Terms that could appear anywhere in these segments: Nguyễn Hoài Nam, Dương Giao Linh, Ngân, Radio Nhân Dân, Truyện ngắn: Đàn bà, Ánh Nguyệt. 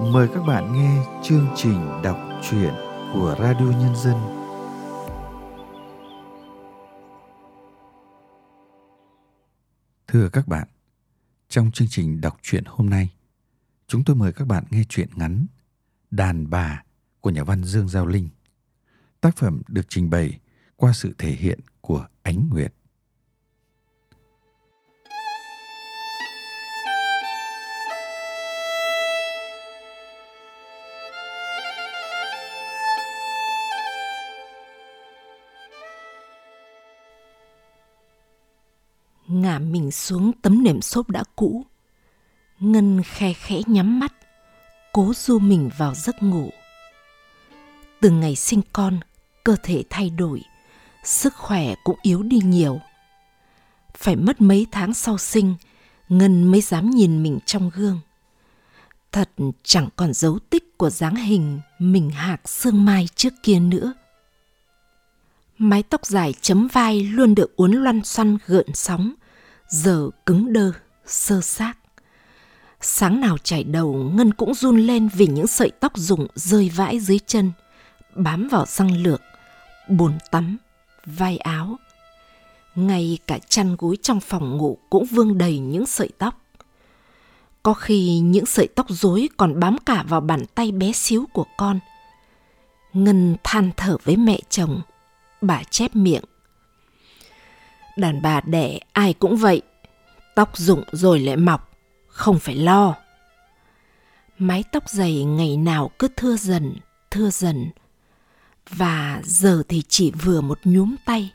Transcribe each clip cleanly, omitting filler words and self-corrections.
Mời các bạn nghe chương trình đọc truyện của Radio Nhân Dân. Thưa các bạn, trong chương trình đọc truyện hôm nay, chúng tôi mời các bạn nghe truyện ngắn Đàn Bà của nhà văn Dương Giao Linh. Tác phẩm được trình bày qua sự thể hiện của Ánh Nguyệt. Ngả mình xuống tấm nệm xốp đã cũ, Ngân khe khẽ nhắm mắt, cố du mình vào giấc ngủ. Từ ngày sinh con, cơ thể thay đổi, sức khỏe cũng yếu đi nhiều. Phải mất mấy tháng sau sinh, Ngân mới dám nhìn mình trong gương. Thật chẳng còn dấu tích của dáng hình mình hạc xương mai trước kia nữa. Mái tóc dài chấm vai luôn được uốn loăn xoăn gợn sóng, giờ cứng đơ, xơ xác. Sáng nào chải đầu, Ngân cũng run lên vì những sợi tóc rụng rơi vãi dưới chân, bám vào răng lược, bồn tắm, vai áo. Ngay cả chăn gối trong phòng ngủ cũng vương đầy những sợi tóc. Có khi những sợi tóc rối còn bám cả vào bàn tay bé xíu của con. Ngân than thở với mẹ chồng, bà chép miệng: "Đàn bà đẻ ai cũng vậy, tóc rụng rồi lại mọc, không phải lo." Mái tóc dày ngày nào cứ thưa dần, và giờ thì chỉ vừa một nhúm tay.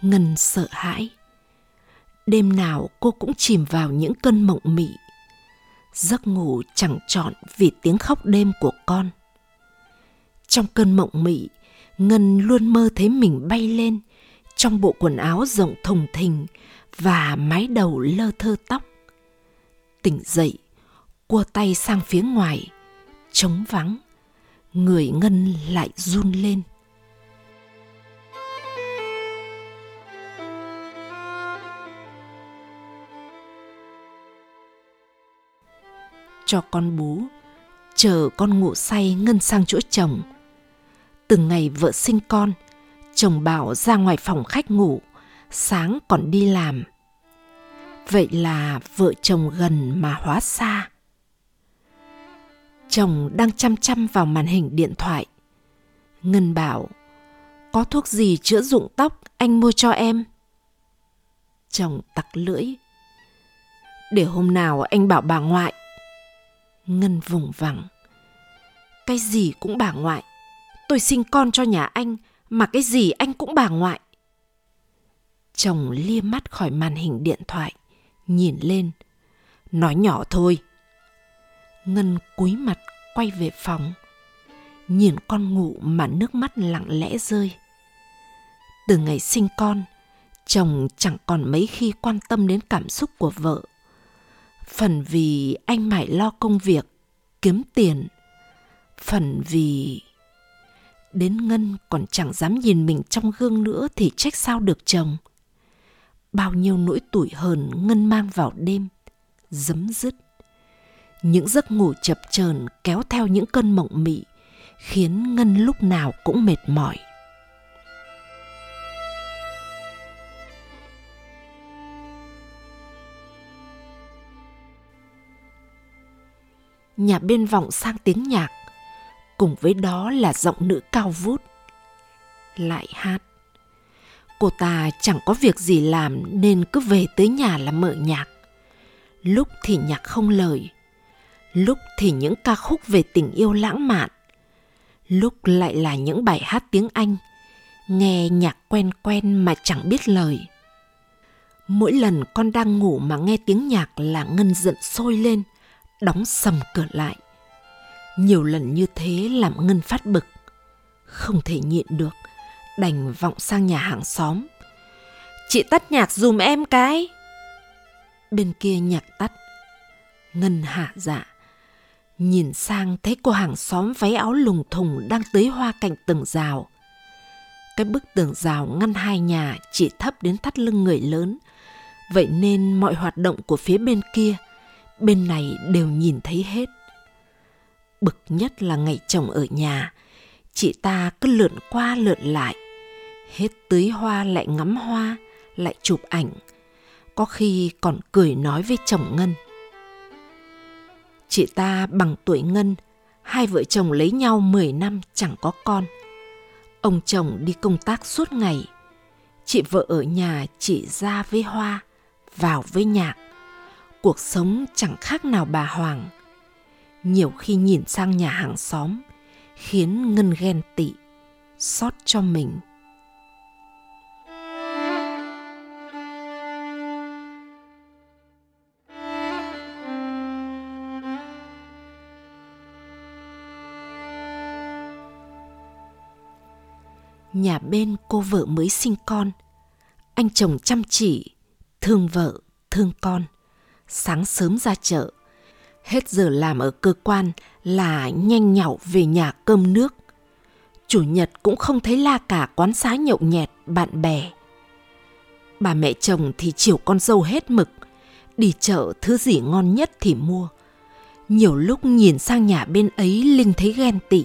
Ngân sợ hãi. Đêm nào cô cũng chìm vào những cơn mộng mị. Giấc ngủ chẳng trọn vì tiếng khóc đêm của con. Trong cơn mộng mị, Ngân luôn mơ thấy mình bay lên, trong bộ quần áo rộng thùng thình và mái đầu lơ thơ tóc. Tỉnh dậy, cua tay sang phía ngoài, trống vắng, người Ngân lại run lên. Cho con bú, chờ con ngủ say, Ngân sang chỗ chồng. Từ ngày vợ sinh con, chồng bảo ra ngoài phòng khách ngủ, sáng còn đi làm. Vậy là vợ chồng gần mà hóa xa. Chồng đang chăm vào màn hình điện thoại. Ngân bảo: "Có thuốc gì chữa rụng tóc anh mua cho em?" Chồng tặc lưỡi: "Để hôm nào anh bảo bà ngoại." Ngân vùng vằng: "Cái gì cũng bà ngoại. Tôi sinh con cho nhà anh mà cái gì anh cũng bà ngoại." Chồng lia mắt khỏi màn hình điện thoại, nhìn lên, nói nhỏ thôi. Ngân cúi mặt quay về phòng, nhìn con ngủ mà nước mắt lặng lẽ rơi. Từ ngày sinh con, chồng chẳng còn mấy khi quan tâm đến cảm xúc của vợ. Phần vì anh mải lo công việc, kiếm tiền, phần vì... Đến Ngân còn chẳng dám nhìn mình trong gương nữa thì trách sao được chồng. Bao nhiêu nỗi tủi hờn Ngân mang vào đêm, dấm dứt. Những giấc ngủ chập chờn kéo theo những cơn mộng mị, khiến Ngân lúc nào cũng mệt mỏi. Nhà bên vọng sang tiếng nhạc, cùng với đó là giọng nữ cao vút lại hát. Cô ta chẳng có việc gì làm nên cứ về tới nhà là mở nhạc. Lúc thì nhạc không lời, lúc thì những ca khúc về tình yêu lãng mạn, lúc lại là những bài hát tiếng Anh, nghe nhạc quen quen mà chẳng biết lời. Mỗi lần con đang ngủ mà nghe tiếng nhạc là Ngân giận sôi lên, đóng sầm cửa lại. Nhiều lần như thế làm Ngân phát bực, không thể nhịn được, đành vọng sang nhà hàng xóm: "Chị tắt nhạc dùm em cái." Bên kia nhạc tắt. Ngân hả dạ, nhìn sang thấy cô hàng xóm váy áo lùng thùng đang tưới hoa cạnh tường rào. Cái bức tường rào ngăn hai nhà chỉ thấp đến thắt lưng người lớn, vậy nên mọi hoạt động của phía bên kia, bên này đều nhìn thấy hết. bực nhất là ngày chồng ở nhà, chị ta cứ lượn qua lượn lại, hết tưới hoa lại ngắm hoa, lại chụp ảnh, có khi còn cười nói với chồng Ngân. Chị ta bằng tuổi Ngân, hai vợ chồng lấy nhau 10 năm chẳng có con. Ông chồng đi công tác suốt ngày, chị vợ ở nhà chỉ ra với hoa, vào với nhạc. Cuộc sống chẳng khác nào bà Hoàng. Nhiều khi nhìn sang nhà hàng xóm, khiến Ngân ghen tị, xót cho mình. Nhà bên cô vợ mới sinh con, anh chồng chăm chỉ, thương vợ, thương con. Sáng sớm ra chợ, hết giờ làm ở cơ quan là nhanh nhảu về nhà cơm nước. Chủ nhật cũng không thấy la cả quán xá nhậu nhẹt, bạn bè. Bà mẹ chồng thì chiều con dâu hết mực, đi chợ thứ gì ngon nhất thì mua. Nhiều lúc nhìn sang nhà bên ấy Linh thấy ghen tị.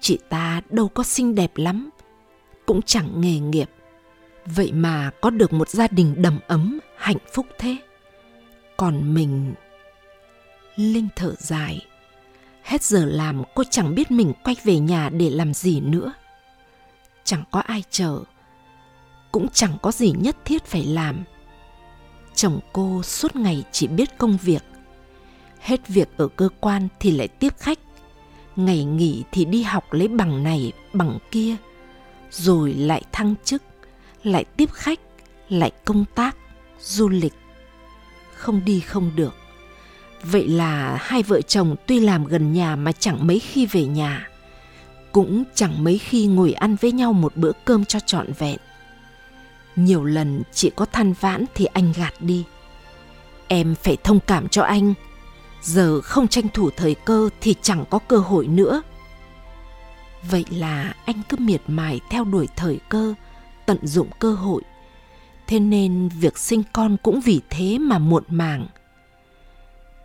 Chị ta đâu có xinh đẹp lắm, cũng chẳng nghề nghiệp, vậy mà có được một gia đình đầm ấm, hạnh phúc thế. Còn mình... Linh thở dài. Hết giờ làm cô chẳng biết mình quay về nhà để làm gì nữa. Chẳng có ai chờ, cũng chẳng có gì nhất thiết phải làm. Chồng cô suốt ngày chỉ biết công việc. Hết việc ở cơ quan thì lại tiếp khách, ngày nghỉ thì đi học lấy bằng này, bằng kia, rồi lại thăng chức, lại tiếp khách, lại công tác, du lịch. Không đi không được. Vậy là hai vợ chồng tuy làm gần nhà mà chẳng mấy khi về nhà, cũng chẳng mấy khi ngồi ăn với nhau một bữa cơm cho trọn vẹn. Nhiều lần chị có than vãn thì anh gạt đi. Em phải thông cảm cho anh, giờ không tranh thủ thời cơ thì chẳng có cơ hội nữa. Vậy là anh cứ miệt mài theo đuổi thời cơ, tận dụng cơ hội. Thế nên việc sinh con cũng vì thế mà muộn màng.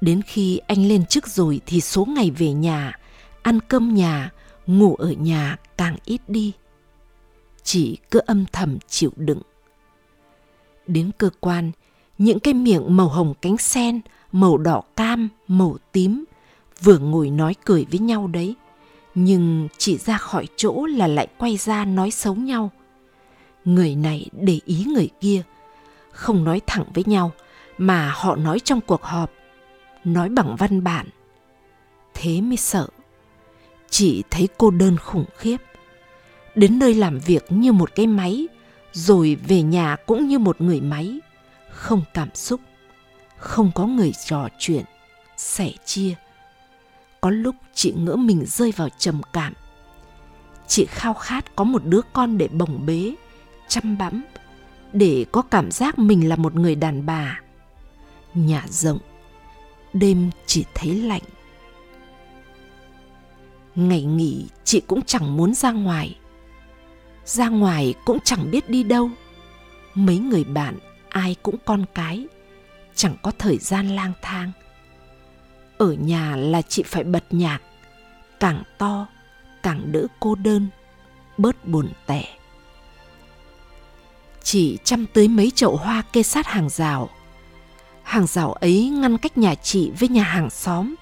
Đến khi anh lên chức rồi thì số ngày về nhà, ăn cơm nhà, ngủ ở nhà càng ít đi. Chị cứ âm thầm chịu đựng. Đến cơ quan, những cái miệng màu hồng cánh sen, màu đỏ cam, màu tím, vừa ngồi nói cười với nhau đấy. Nhưng chỉ ra khỏi chỗ là lại quay ra nói xấu nhau. Người này để ý người kia, không nói thẳng với nhau mà họ nói trong cuộc họp, nói bằng văn bản. Thế mới sợ. Chị thấy cô đơn khủng khiếp. Đến nơi làm việc như một cái máy, rồi về nhà cũng như một người máy. Không cảm xúc, không có người trò chuyện, sẻ chia. Có lúc chị ngỡ mình rơi vào trầm cảm. Chị khao khát có một đứa con để bồng bế, chăm bẵm, để có cảm giác mình là một người đàn bà. Nhà rộng, đêm chỉ thấy lạnh. Ngày nghỉ chị cũng chẳng muốn ra ngoài. Ra ngoài cũng chẳng biết đi đâu. Mấy người bạn ai cũng con cái, chẳng có thời gian lang thang. Ở nhà là chị phải bật nhạc, càng to càng đỡ cô đơn, bớt buồn tẻ. Chị chăm tới mấy chậu hoa kê sát hàng rào. Hàng rào ấy ngăn cách nhà chị với nhà hàng xóm.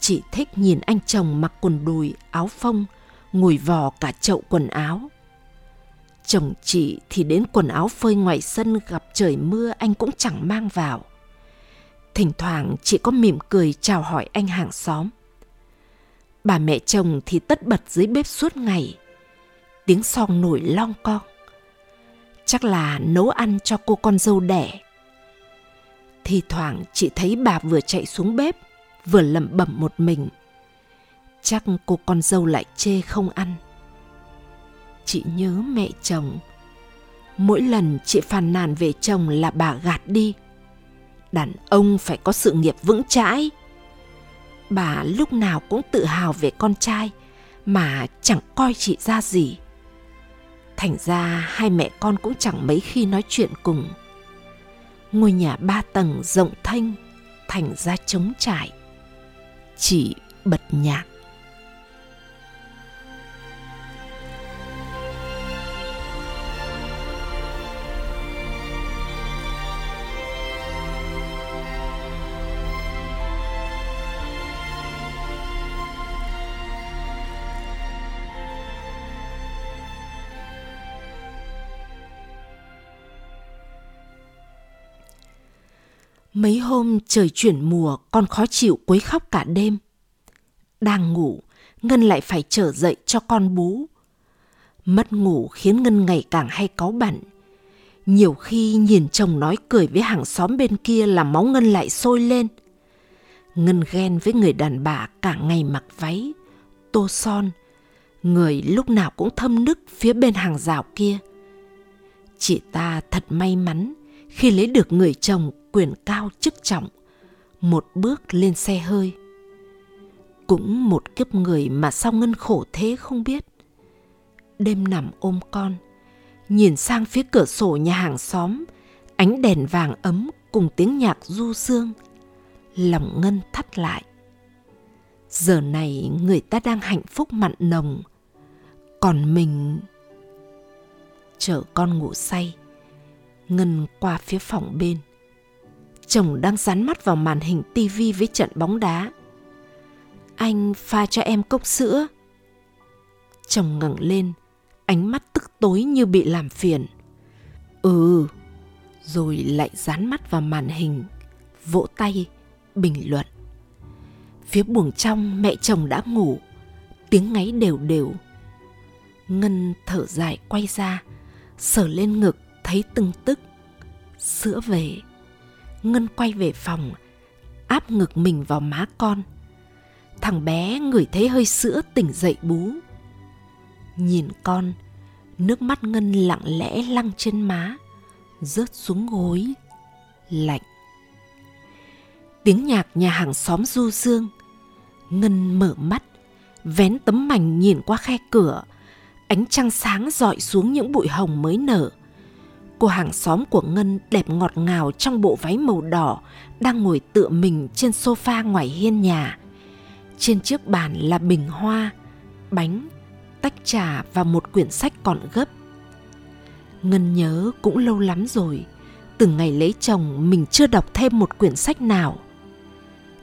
Chị thích nhìn anh chồng mặc quần đùi, áo phông, ngồi vò cả chậu quần áo. Chồng chị thì đến quần áo phơi ngoài sân gặp trời mưa anh cũng chẳng mang vào. Thỉnh thoảng chị có mỉm cười chào hỏi anh hàng xóm. Bà mẹ chồng thì tất bật dưới bếp suốt ngày, tiếng song nổi lon con. Chắc là nấu ăn cho cô con dâu đẻ. Thì thoảng chị thấy bà vừa chạy xuống bếp, vừa lẩm bẩm một mình. Chắc cô con dâu lại chê không ăn. Chị nhớ mẹ chồng. Mỗi lần chị phàn nàn về chồng là bà gạt đi. Đàn ông phải có sự nghiệp vững chãi. Bà lúc nào cũng tự hào về con trai mà chẳng coi chị ra gì. Thành ra hai mẹ con cũng chẳng mấy khi nói chuyện cùng. Ngôi nhà 3 tầng rộng thênh, thành ra trống trải. chị bật nhạc. Mấy hôm trời chuyển mùa, con khó chịu quấy khóc cả đêm. Đang ngủ, Ngân lại phải trở dậy cho con bú. Mất ngủ khiến Ngân ngày càng hay cáu bẳn. Nhiều khi nhìn chồng nói cười với hàng xóm bên kia là máu Ngân lại sôi lên. Ngân ghen với người đàn bà cả ngày mặc váy, tô son, người lúc nào cũng thâm nức phía bên hàng rào kia. Chị ta thật may mắn khi lấy được người chồng quyền cao chức trọng, một bước lên xe hơi. Cũng một kiếp người mà sao Ngân khổ thế không biết. Đêm nằm ôm con, nhìn sang phía cửa sổ nhà hàng xóm, ánh đèn vàng ấm cùng tiếng nhạc du dương, lòng Ngân thắt lại. Giờ này người ta đang hạnh phúc mặn nồng, còn mình... Chờ con ngủ say, Ngân qua phía phòng bên. Chồng đang dán mắt vào màn hình tivi với trận bóng đá. Anh pha cho em cốc sữa. Chồng ngẩng lên, ánh mắt tức tối như bị làm phiền. Ừ, rồi lại dán mắt vào màn hình, vỗ tay, bình luận. Phía buồng trong mẹ chồng đã ngủ, tiếng ngáy đều đều. Ngân thở dài quay ra, sờ lên ngực thấy tưng tức. Sữa về. Ngân quay về phòng, áp ngực mình vào má con. Thằng bé ngửi thấy hơi sữa tỉnh dậy bú. Nhìn con, nước mắt Ngân lặng lẽ lăn trên má, rớt xuống gối, lạnh. Tiếng nhạc nhà hàng xóm du dương. Ngân mở mắt, vén tấm mành nhìn qua khe cửa. Ánh trăng sáng rọi xuống những bụi hồng mới nở. Cô hàng xóm của Ngân đẹp ngọt ngào trong bộ váy màu đỏ đang ngồi tựa mình trên sofa ngoài hiên nhà. Trên chiếc bàn là bình hoa, bánh, tách trà và một quyển sách còn gấp. Ngân nhớ cũng lâu lắm rồi, từ ngày lấy chồng mình chưa đọc thêm một quyển sách nào.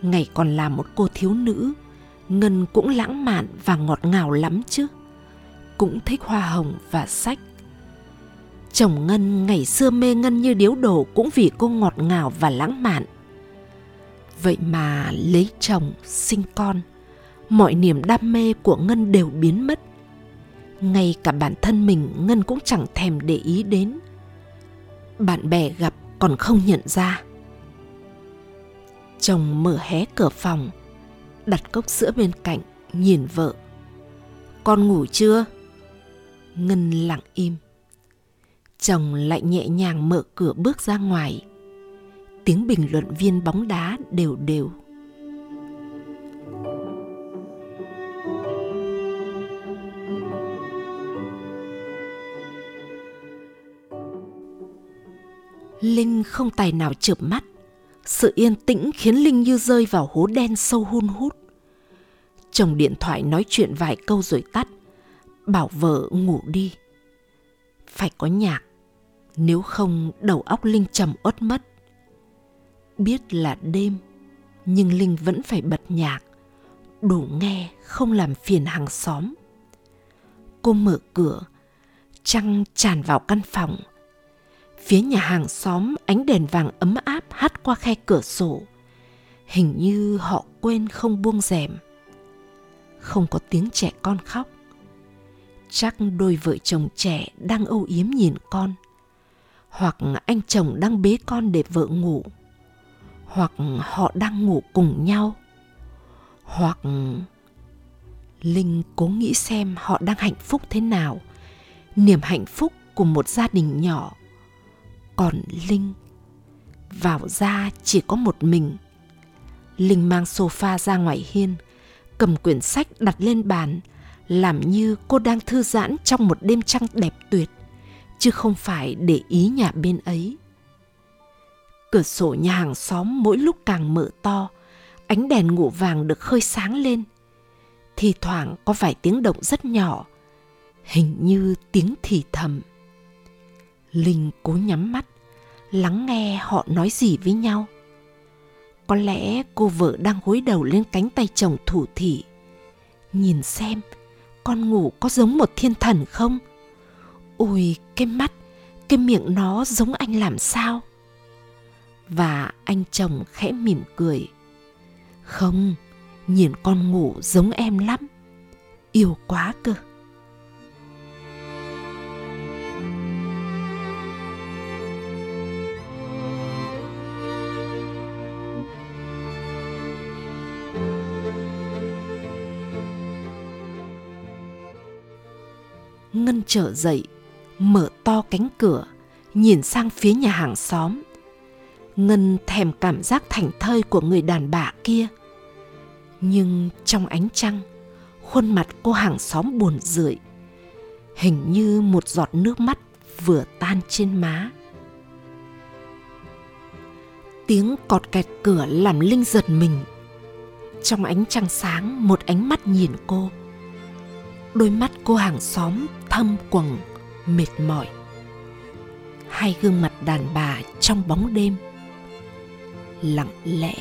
Ngày còn là một cô thiếu nữ, Ngân cũng lãng mạn và ngọt ngào lắm chứ. Cũng thích hoa hồng và sách. Chồng Ngân ngày xưa mê Ngân như điếu đổ cũng vì cô ngọt ngào và lãng mạn. Vậy mà lấy chồng, sinh con, mọi niềm đam mê của Ngân đều biến mất. Ngay cả bản thân mình Ngân cũng chẳng thèm để ý đến. Bạn bè gặp còn không nhận ra. Chồng mở hé cửa phòng, đặt cốc sữa bên cạnh, nhìn vợ. Con ngủ chưa? Ngân lặng im. Chồng lại nhẹ nhàng mở cửa bước ra ngoài. Tiếng bình luận viên bóng đá đều đều. Linh không tài nào chợp mắt. Sự yên tĩnh khiến Linh như rơi vào hố đen sâu hun hút. Chồng điện thoại nói chuyện vài câu rồi tắt, bảo vợ ngủ đi. Phải có nhạc, nếu không đầu óc Linh trầm uất mất. Biết là đêm, nhưng Linh vẫn phải bật nhạc, đủ nghe không làm phiền hàng xóm. Cô mở cửa, trăng tràn vào căn phòng. Phía nhà hàng xóm ánh đèn vàng ấm áp hắt qua khe cửa sổ. Hình như họ quên không buông rèm. Không có tiếng trẻ con khóc. Chắc đôi vợ chồng trẻ đang âu yếm nhìn con. Hoặc anh chồng đang bế con để vợ ngủ. Hoặc họ đang ngủ cùng nhau. Hoặc... Linh cố nghĩ xem họ đang hạnh phúc thế nào. Niềm hạnh phúc của một gia đình nhỏ. Còn Linh... Vào ra chỉ có một mình. Linh mang sofa ra ngoài hiên, cầm quyển sách đặt lên bàn, làm như cô đang thư giãn trong một đêm trăng đẹp tuyệt, chứ không phải để ý nhà bên ấy. Cửa sổ nhà hàng xóm mỗi lúc càng mở to, ánh đèn ngũ vàng được khơi sáng lên. Thì thoảng có vài tiếng động rất nhỏ, hình như tiếng thì thầm. Linh cố nhắm mắt, lắng nghe họ nói gì với nhau. Có lẽ cô vợ đang gối đầu lên cánh tay chồng thủ thỉ. Nhìn xem, con ngủ có giống một thiên thần không? Ôi, cái mắt, cái miệng nó giống anh làm sao? Và anh chồng khẽ mỉm cười. Không, nhìn con ngủ giống em lắm. Yêu quá cơ. Ngân trở dậy, mở to cánh cửa, nhìn sang phía nhà hàng xóm. Ngân thèm cảm giác thảnh thơi của người đàn bà kia. Nhưng trong ánh trăng, khuôn mặt cô hàng xóm buồn rười, hình như một giọt nước mắt vừa tan trên má. Tiếng cọt kẹt cửa làm Linh giật mình. Trong ánh trăng sáng, một ánh mắt nhìn cô. Đôi mắt cô hàng xóm thâm quầng, mệt mỏi. Hai gương mặt đàn bà trong bóng đêm, lặng lẽ.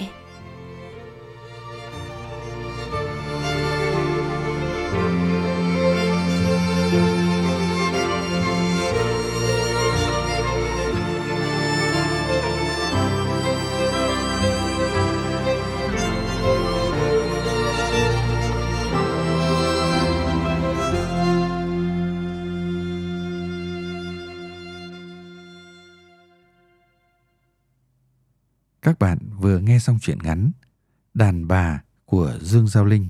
Các bạn vừa nghe xong truyện ngắn Đàn bà của Dương Giao Linh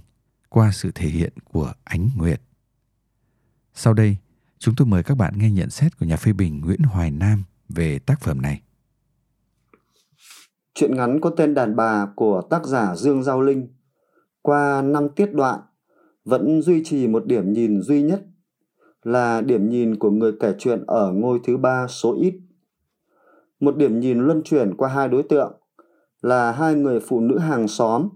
qua sự thể hiện của Ánh Nguyệt. Sau đây, chúng tôi mời các bạn nghe nhận xét của nhà phê bình Nguyễn Hoài Nam về tác phẩm này. Truyện ngắn có tên Đàn bà của tác giả Dương Giao Linh qua 5 tiết đoạn vẫn duy trì một điểm nhìn duy nhất là điểm nhìn của người kể chuyện ở ngôi thứ 3 số ít. Một điểm nhìn luân chuyển qua hai đối tượng là hai người phụ nữ hàng xóm,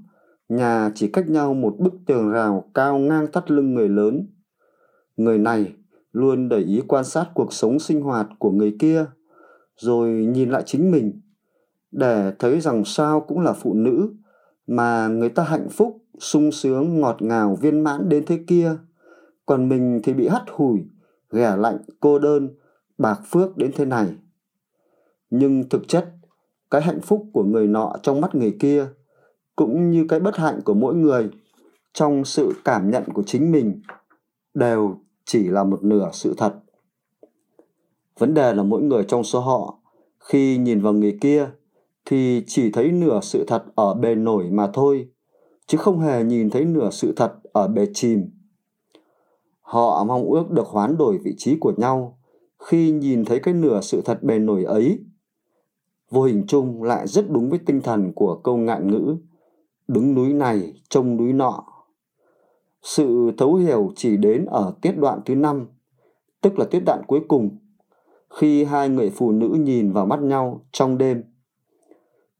nhà chỉ cách nhau một bức tường rào cao ngang thắt lưng người lớn. Người này luôn để ý quan sát cuộc sống sinh hoạt của người kia, rồi nhìn lại chính mình, để thấy rằng sao cũng là phụ nữ mà người ta hạnh phúc, sung sướng, ngọt ngào, viên mãn đến thế kia, còn mình thì bị hắt hủi, ghẻ lạnh, cô đơn, bạc phước đến thế này. Nhưng thực chất, cái hạnh phúc của người nọ trong mắt người kia cũng như cái bất hạnh của mỗi người trong sự cảm nhận của chính mình đều chỉ là một nửa sự thật. Vấn đề là mỗi người trong số họ khi nhìn vào người kia thì chỉ thấy nửa sự thật ở bề nổi mà thôi, chứ không hề nhìn thấy nửa sự thật ở bề chìm. Họ mong ước được hoán đổi vị trí của nhau khi nhìn thấy cái nửa sự thật bề nổi ấy. Vô hình chung lại rất đúng với tinh thần của câu ngạn ngữ đứng núi này trông núi nọ. Sự thấu hiểu chỉ đến ở tiết đoạn thứ 5, tức là tiết đoạn cuối cùng, khi hai người phụ nữ nhìn vào mắt nhau trong đêm.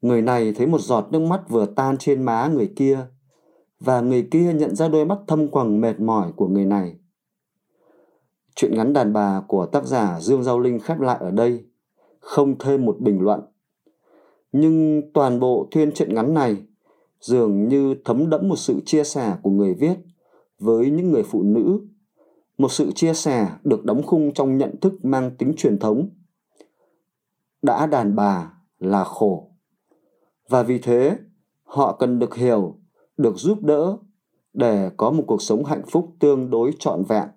Người này thấy một giọt nước mắt vừa tan trên má người kia, và người kia nhận ra đôi mắt thâm quầng mệt mỏi của người này. Truyện ngắn Đàn bà của tác giả Dương Giao Linh khép lại ở đây, không thêm một bình luận. Nhưng toàn bộ thuyên truyện ngắn này dường như thấm đẫm một sự chia sẻ của người viết với những người phụ nữ, một sự chia sẻ được đóng khung trong nhận thức mang tính truyền thống. Đã đàn bà là khổ, và vì thế họ cần được hiểu, được giúp đỡ để có một cuộc sống hạnh phúc tương đối trọn vẹn.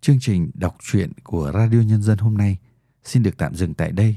Chương trình đọc truyện của Radio Nhân Dân hôm nay xin được tạm dừng tại đây.